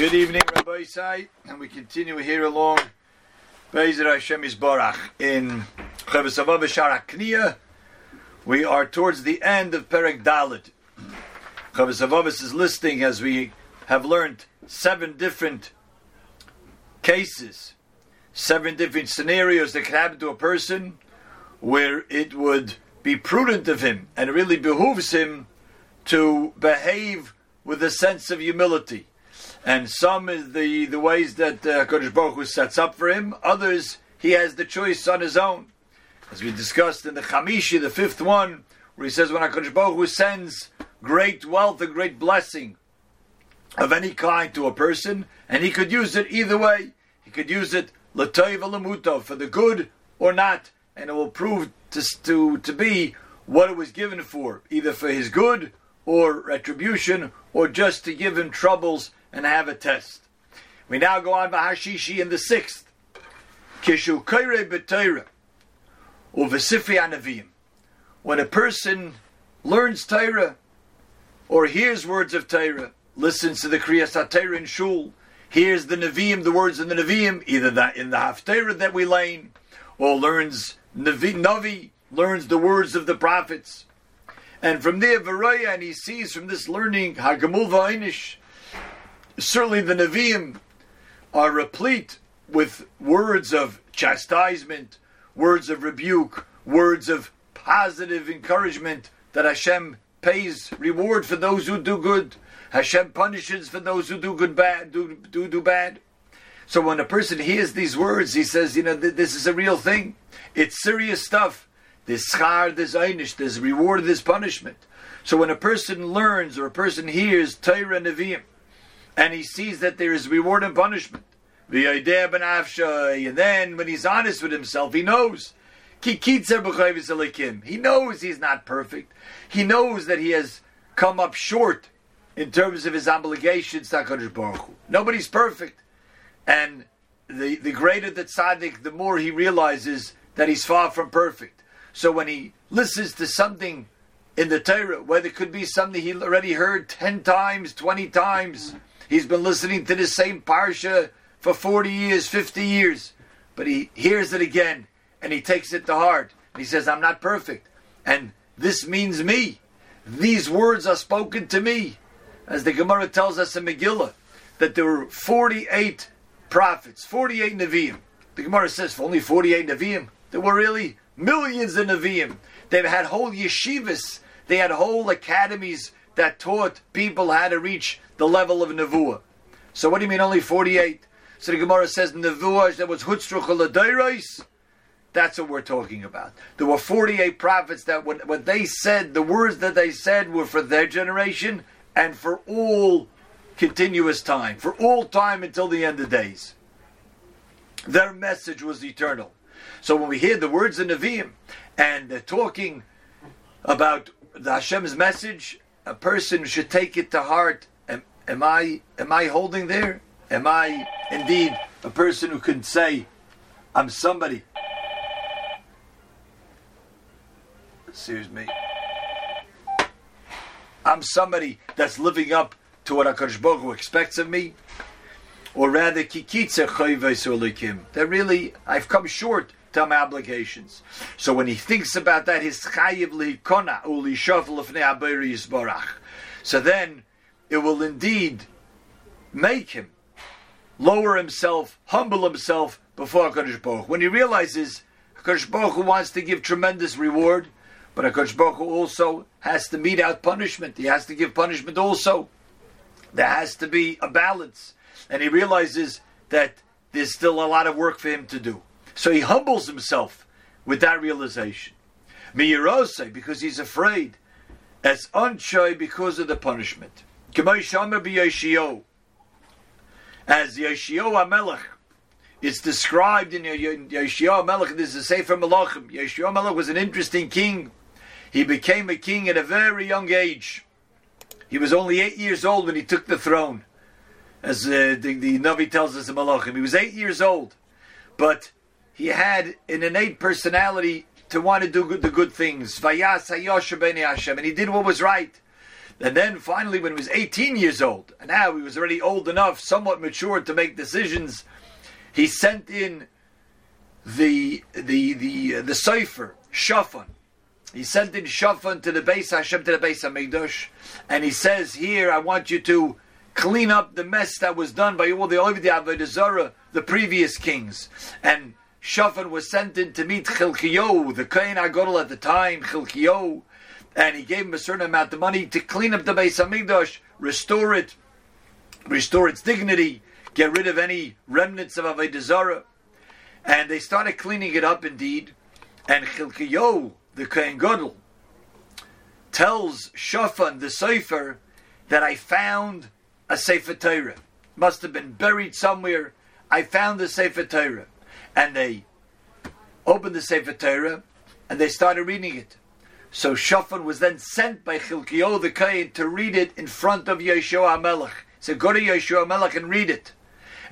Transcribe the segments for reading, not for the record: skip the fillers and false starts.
Good evening, Rabbi Yisai, and we continue here along Be'ezer HaShem Yisbarach in Chovos HaLevavos HaRakniyah. We are towards the end of Perek Dalet. Chovos HaLevavos is listing, as we have learned, 7 different cases, 7 different scenarios that can happen to a person where it would be prudent of him and it really behooves him to behave with a sense of humility. And some is the ways that HaKadosh Baruch Hu sets up for him. Others, he has the choice on his own. As we discussed in the Khamishi, the 5th one, where he says when HaKadosh Baruch Hu sends great wealth, a great blessing of any kind to a person, and he could use it either way. He could use it l'tov v'lemutov, for the good or not, and it will prove to be what it was given for, either for his good or retribution, or just to give him troubles and have a test. We now go on by Hashishi in the 6th. Kishu Kireh Taira uv'sifrei Nevi'im. When a person learns Taira or hears words of Taira, listens to the Kriyas HaTaira in shul, hears the Nevi'im, the words of the Nevi'im, either that in the haftira that we lay, or learns Navi, learns the words of the prophets, and from there Varaya, and he sees from this learning Hagamul Va'inish. Certainly the Nevi'im are replete with words of chastisement, words of rebuke, words of positive encouragement, that Hashem pays reward for those who do good. Hashem punishes for those who do bad. So when a person hears these words, he says, this is a real thing. It's serious stuff. There's schar, there's einish, there's reward, there's punishment. So when a person learns or a person hears Torah Nevi'im, and he sees that there is reward and punishment, and then when he's honest with himself, he knows. He knows he's not perfect. He knows that he has come up short in terms of his obligations to HaKadosh Baruch Hu. Nobody's perfect. And the greater the tzaddik, the more he realizes that he's far from perfect. So when he listens to something in the Torah, whether it could be something he already heard 10 times, 20 times, he's been listening to the same parsha for 40 years, 50 years. But he hears it again, and he takes it to heart. And he says, I'm not perfect. And this means me. These words are spoken to me. As the Gemara tells us in Megillah, that there were 48 prophets, 48 Nevi'im. The Gemara says, for only 48 Nevi'im, there were really millions of Nevi'im. They've had whole yeshivas. They had whole academies that taught people how to reach the level of Nevoah. So what do you mean only 48? So the Gemara says Nevoah, that was Hutzruchel Adairais. That's what we're talking about. There were 48 prophets that what they said, the words that they said were for their generation and for all continuous time, for all time until the end of days. Their message was eternal. So when we hear the words of Nevi'im and they're talking about the Hashem's message, a person should take it to heart. Am I holding there? Am I indeed a person who can say, I'm somebody? Excuse me. I'm somebody that's living up to what HaKadosh Baruch Hu expects of me? Or rather, that really, I've come short to my obligations. So when he thinks about that, his chayiv lehikona ulishovel lefnei habayri yisbarach. So then, it will indeed make him lower himself, humble himself before HaKadosh Baruch Hu. When he realizes HaKadosh Baruch Hu wants to give tremendous reward, but HaKadosh Baruch Hu also has to mete out punishment. He has to give punishment also. There has to be a balance. And he realizes that there's still a lot of work for him to do. So he humbles himself with that realization. Miyirosei, because he's afraid. As unshay, because of the punishment. K'may shama b'Yeshio. As Yeshio HaMelech, it's described in Yeshio HaMelech, this is a Sefer Melachim. Yeshio HaMelech was an interesting king. He became a king at a very young age. He was only 8 years old when he took the throne. As the Navi tells us in Melachim, he was 8 years old. But he had an innate personality to want to do the good things. Vayas hayosher b'nei Hashem. And he did what was right. And then finally when he was 18 years old, and now he was already old enough, somewhat mature to make decisions, he sent in the cipher, Shafan. He sent in Shafan to the Beis Hashem, to the Beis HaMikdash, and he says, here, I want you to clean up the mess that was done by all the Avodah Zarah, the previous kings. And Shafan was sent in to meet Chilkiyo, the Kohen Gadol at the time, Chilkiyo, and he gave him a certain amount of money to clean up the Beis HaMikdash, restore it, restore its dignity, get rid of any remnants of Avodah Zarah. And they started cleaning it up indeed, and Chilkiyo, the Kohen Gadol, tells Shafan the Sefer that I found a Sefer Torah. Must have been buried somewhere. I found the Sefer Torah. And they opened the Sefer Torah and they started reading it. So Shafan was then sent by Chilkiyo the Kohen to read it in front of Yeshio HaMelech. He said, go to Yeshio HaMelech and read it.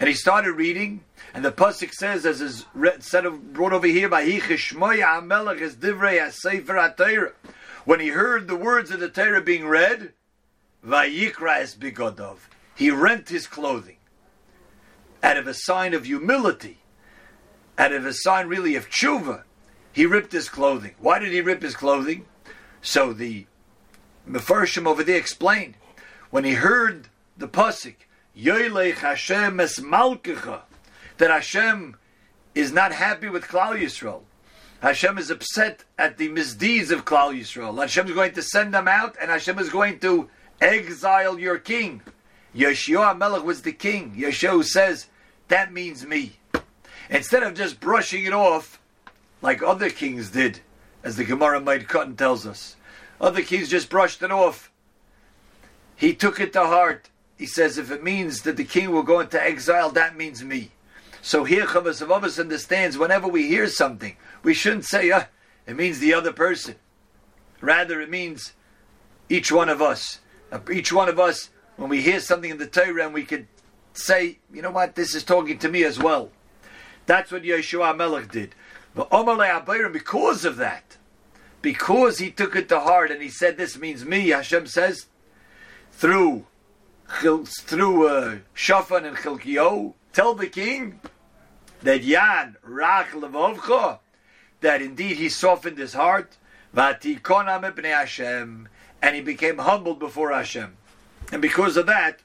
And he started reading, and the pasuk says, as is brought over here by HaTaira, when he heard the words of the Taira being read, he rent his clothing, out of a sign of humility, out of a sign really of tshuva. He ripped his clothing. Why did he rip his clothing? So the Mefarshim over there explained, when he heard the pasuk, that Hashem is not happy with Klal Yisrael. Hashem is upset at the misdeeds of Klal Yisrael. Hashem is going to send them out, and Hashem is going to exile your king. Yeshio HaMelech was the king. Yeshio says, that means me. Instead of just brushing it off, like other kings did, as the Gemara Maid Cotton tells us, other kings just brushed it off. He took it to heart. He says, if it means that the king will go into exile, that means me. So here Chovos HaLevavos understands, whenever we hear something, we shouldn't say, it means the other person. Rather, it means each one of us. Each one of us, when we hear something in the Torah, and we can say, you know what, this is talking to me as well. That's what Yeshua HaMelech did. But because of that, because he took it to heart, and he said, this means me, Hashem says, through Shafan and Chilkiyo, tell the king that Yan Rach Levavcha, that indeed he softened his heart, Vatikona mipnei Hashem, and he became humbled before Hashem. And because of that,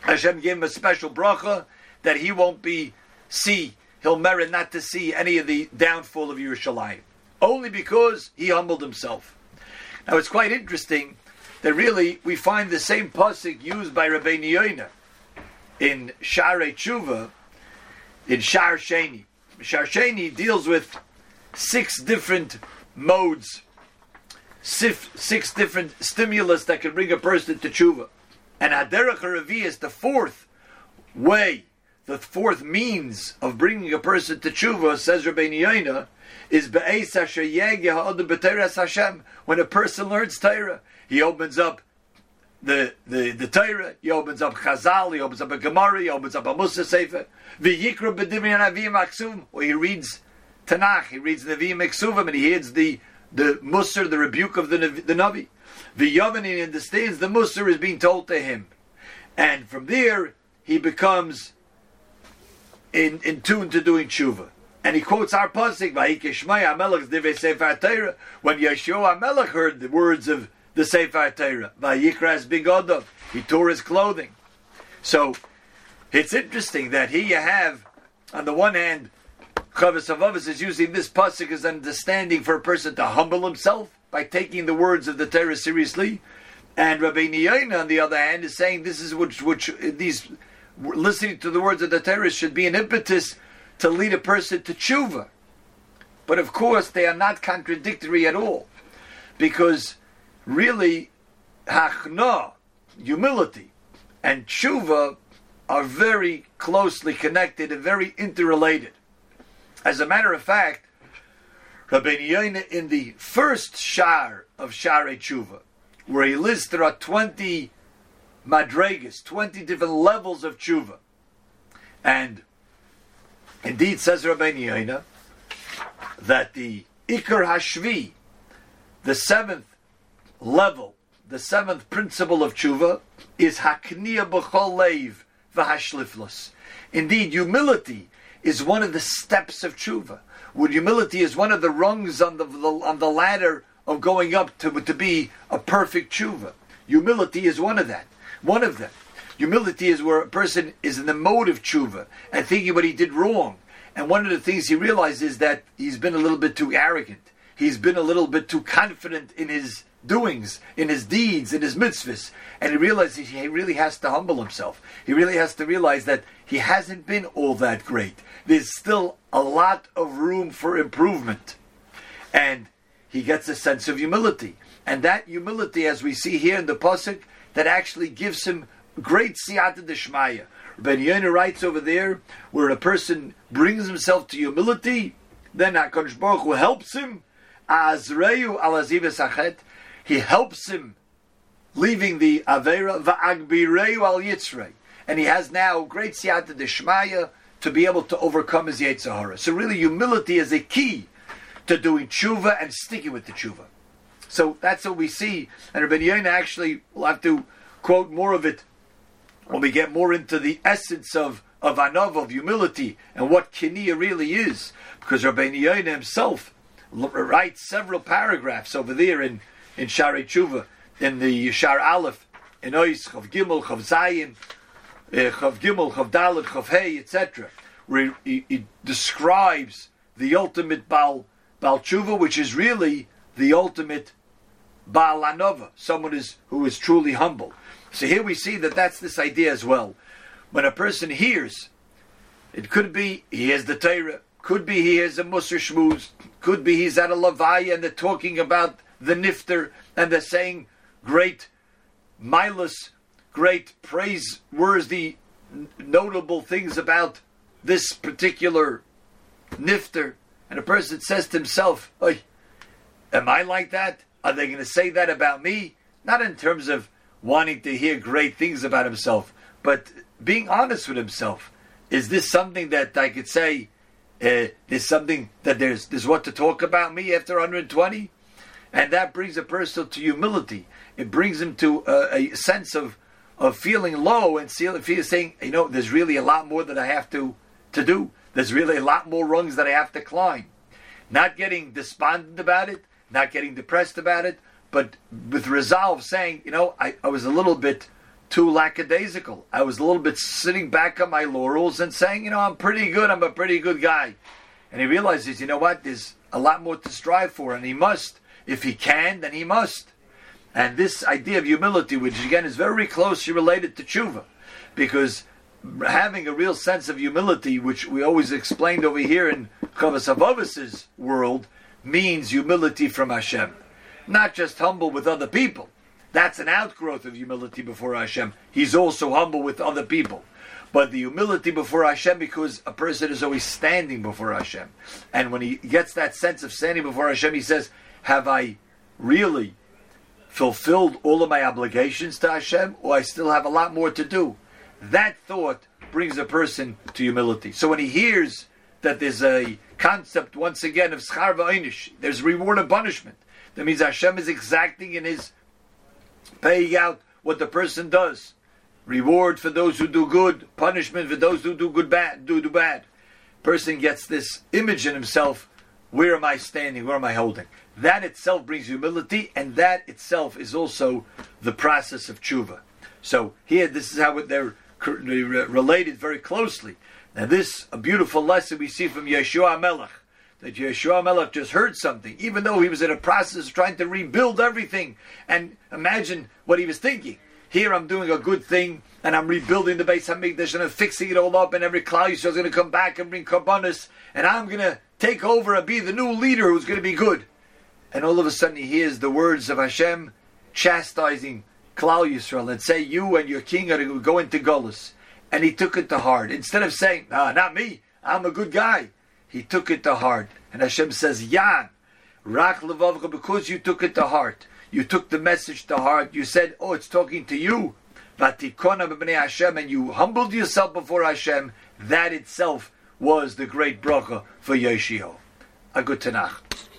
Hashem gave him a special bracha that he won't he'll merit not to see any of the downfall of Yerushalayim, only because he humbled himself. Now it's quite interesting that really we find the same pasuk used by Rabbein Yoina in Sha'arei Teshuvah, in Sha'ar Sheni. Sha'ar Sheni deals with 6 different modes, 6 different stimulus that can bring a person to tshuva. And Haderech HaRavi is the 4th way, the 4th means of bringing a person to tshuva, says Rabbein Yoina, is Be'ezer HaShem. When a person learns Taira, he opens up the Taira, he opens up Chazal, he opens up a Gemara, he opens up a Musa Sefer, V'yikra b'divnei Nevi'im Aksum, or he reads Tanakh, he reads Nevi'im Aksuvim, and he hears the Musar, the rebuke of the Navi. V'yavani understands the Musar is being told to him. And from there, he becomes in tune to doing tshuva. And he quotes our pasuk, when Yeshua HaMelech heard the words of the Sefer Torah, he tore his clothing. So it's interesting that here you have, on the one hand, Chovos HaLevavos is using this pasuk as an understanding for a person to humble himself by taking the words of the Torah seriously, and Rabbein Yoina, on the other hand, is saying this is which these listening to the words of the Torah should be an impetus to lead a person to tshuva. But of course they are not contradictory at all, because really hachnah, humility, and tshuva are very closely connected and very interrelated. As a matter of fact, Rabbein Yoina in the first shar of Sha'arei Teshuvah, where he lists there are 20 madregas, 20 different levels of tshuva, and indeed, says Rabbein Yoina, that the Iker Hashvi, the 7th level, The seventh principle of tshuva is HaRakniyah b'chol leiv v'hashliflos. Indeed, humility is one of the steps of tshuva. When humility is one of the rungs on the ladder of going up to be a perfect tshuva. Humility is one of that. One of them. Humility is where a person is in the mode of tshuva and thinking what he did wrong. And one of the things he realizes is that he's been a little bit too arrogant. He's been a little bit too confident in his doings, in his deeds, in his mitzvahs. And he realizes he really has to humble himself. He really has to realize that he hasn't been all that great. There's still a lot of room for improvement. And he gets a sense of humility. And that humility, as we see here in the pasuk, that actually gives him great siyat deshmaya. Rabbein Yoina writes over there, where a person brings himself to humility, then HaKadosh Baruch Hu helps him. He helps him leaving the Aveira, and he has now great siyata deshmaya to be able to overcome his Yetzirah. So really humility is a key to doing tshuva and sticking with the tshuva. So that's what we see, and Rabbein Yoina actually will have to quote more of it when we get more into the essence of anava, of humility, and what kiniyah really is, because Rabbein Yoina himself writes several paragraphs over there in Sha'arei Teshuvah, in the Shar Aleph, in Ois, Chav Gimel, Chav Zayin, Chav Gimel, Chav Dalet, Chav Hey, etc., where he describes the ultimate Baal Tshuva, which is really the ultimate Baal Anova, someone who is truly humble. So here we see that that's this idea as well. When a person hears, it could be he hears the Taira, could be he hears a Musar Shmuz, could be he's at a Levaya and they're talking about the Nifter and they're saying great milas, great praiseworthy, notable things about this particular Nifter. And a person says to himself, am I like that? Are they going to say that about me? Not in terms of wanting to hear great things about himself, but being honest with himself. Is this something that I could say? There's something that there's what to talk about me after 120, and that brings a person to humility. It brings him to a sense of feeling low and saying, there's really a lot more that I have to do. There's really a lot more rungs that I have to climb. Not getting despondent about it, not getting depressed about it, but with resolve, saying, I was a little bit too lackadaisical. I was a little bit sitting back on my laurels and saying, I'm pretty good, I'm a pretty good guy. And he realizes, there's a lot more to strive for, and he must. If he can, then he must. And this idea of humility, which again is very closely related to tshuva, because having a real sense of humility, which we always explained over here in Chovos HaLevavos' world, means humility from Hashem. Not just humble with other people. That's an outgrowth of humility before Hashem. He's also humble with other people. But the humility before Hashem, because a person is always standing before Hashem. And when he gets that sense of standing before Hashem, he says, have I really fulfilled all of my obligations to Hashem? Or I still have a lot more to do? That thought brings a person to humility. So when he hears that there's a concept, once again, of schar v'einish, there's reward and punishment. That means Hashem is exacting in his paying out what the person does. Reward for those who do good, punishment for those who do bad. Person gets this image in himself, where am I standing, where am I holding? That itself brings humility, and that itself is also the process of tshuva. So here, this is how they're related very closely. Now this, a beautiful lesson we see from Yeshio HaMelech, that Yeshio HaMelech just heard something, even though he was in a process of trying to rebuild everything. And imagine what he was thinking. Here I'm doing a good thing, and I'm rebuilding the Beis HaMikdash, and I'm fixing it all up, and every Klal Yisrael is going to come back and bring Karbanos, and I'm going to take over and be the new leader who's going to be good. And all of a sudden he hears the words of Hashem chastising Klal Yisrael, and say, you and your king are going to go into Golus. And he took it to heart. Instead of saying, not me, I'm a good guy. He took it to heart. And Hashem says, Yan, Rach Levavcha, because you took it to heart. You took the message to heart. You said, it's talking to you. Vatikona b'nei Hashem, and you humbled yourself before Hashem. That itself was the great bracha for Yeshio. A good Tanakh.